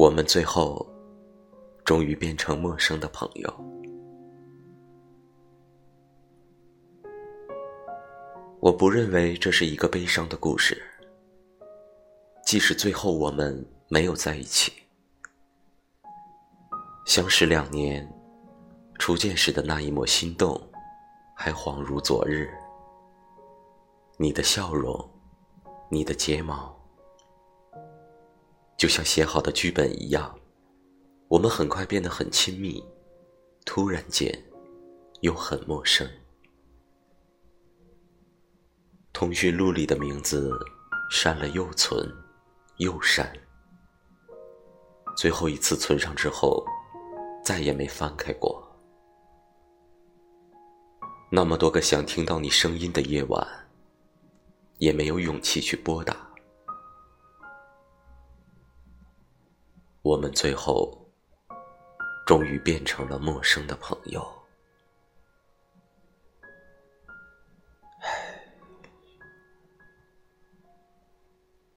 我们最后终于变成陌生的朋友。我不认为这是一个悲伤的故事，即使最后我们没有在一起。相识2年，初见时的那一抹心动还恍如昨日，你的笑容，你的睫毛，就像写好的剧本一样，我们很快变得很亲密，突然间又很陌生。通讯录里的名字删了又存又删，最后一次存上之后再也没翻开过。那么多个想听到你声音的夜晚，也没有勇气去拨打。我们最后终于变成了陌生的朋友。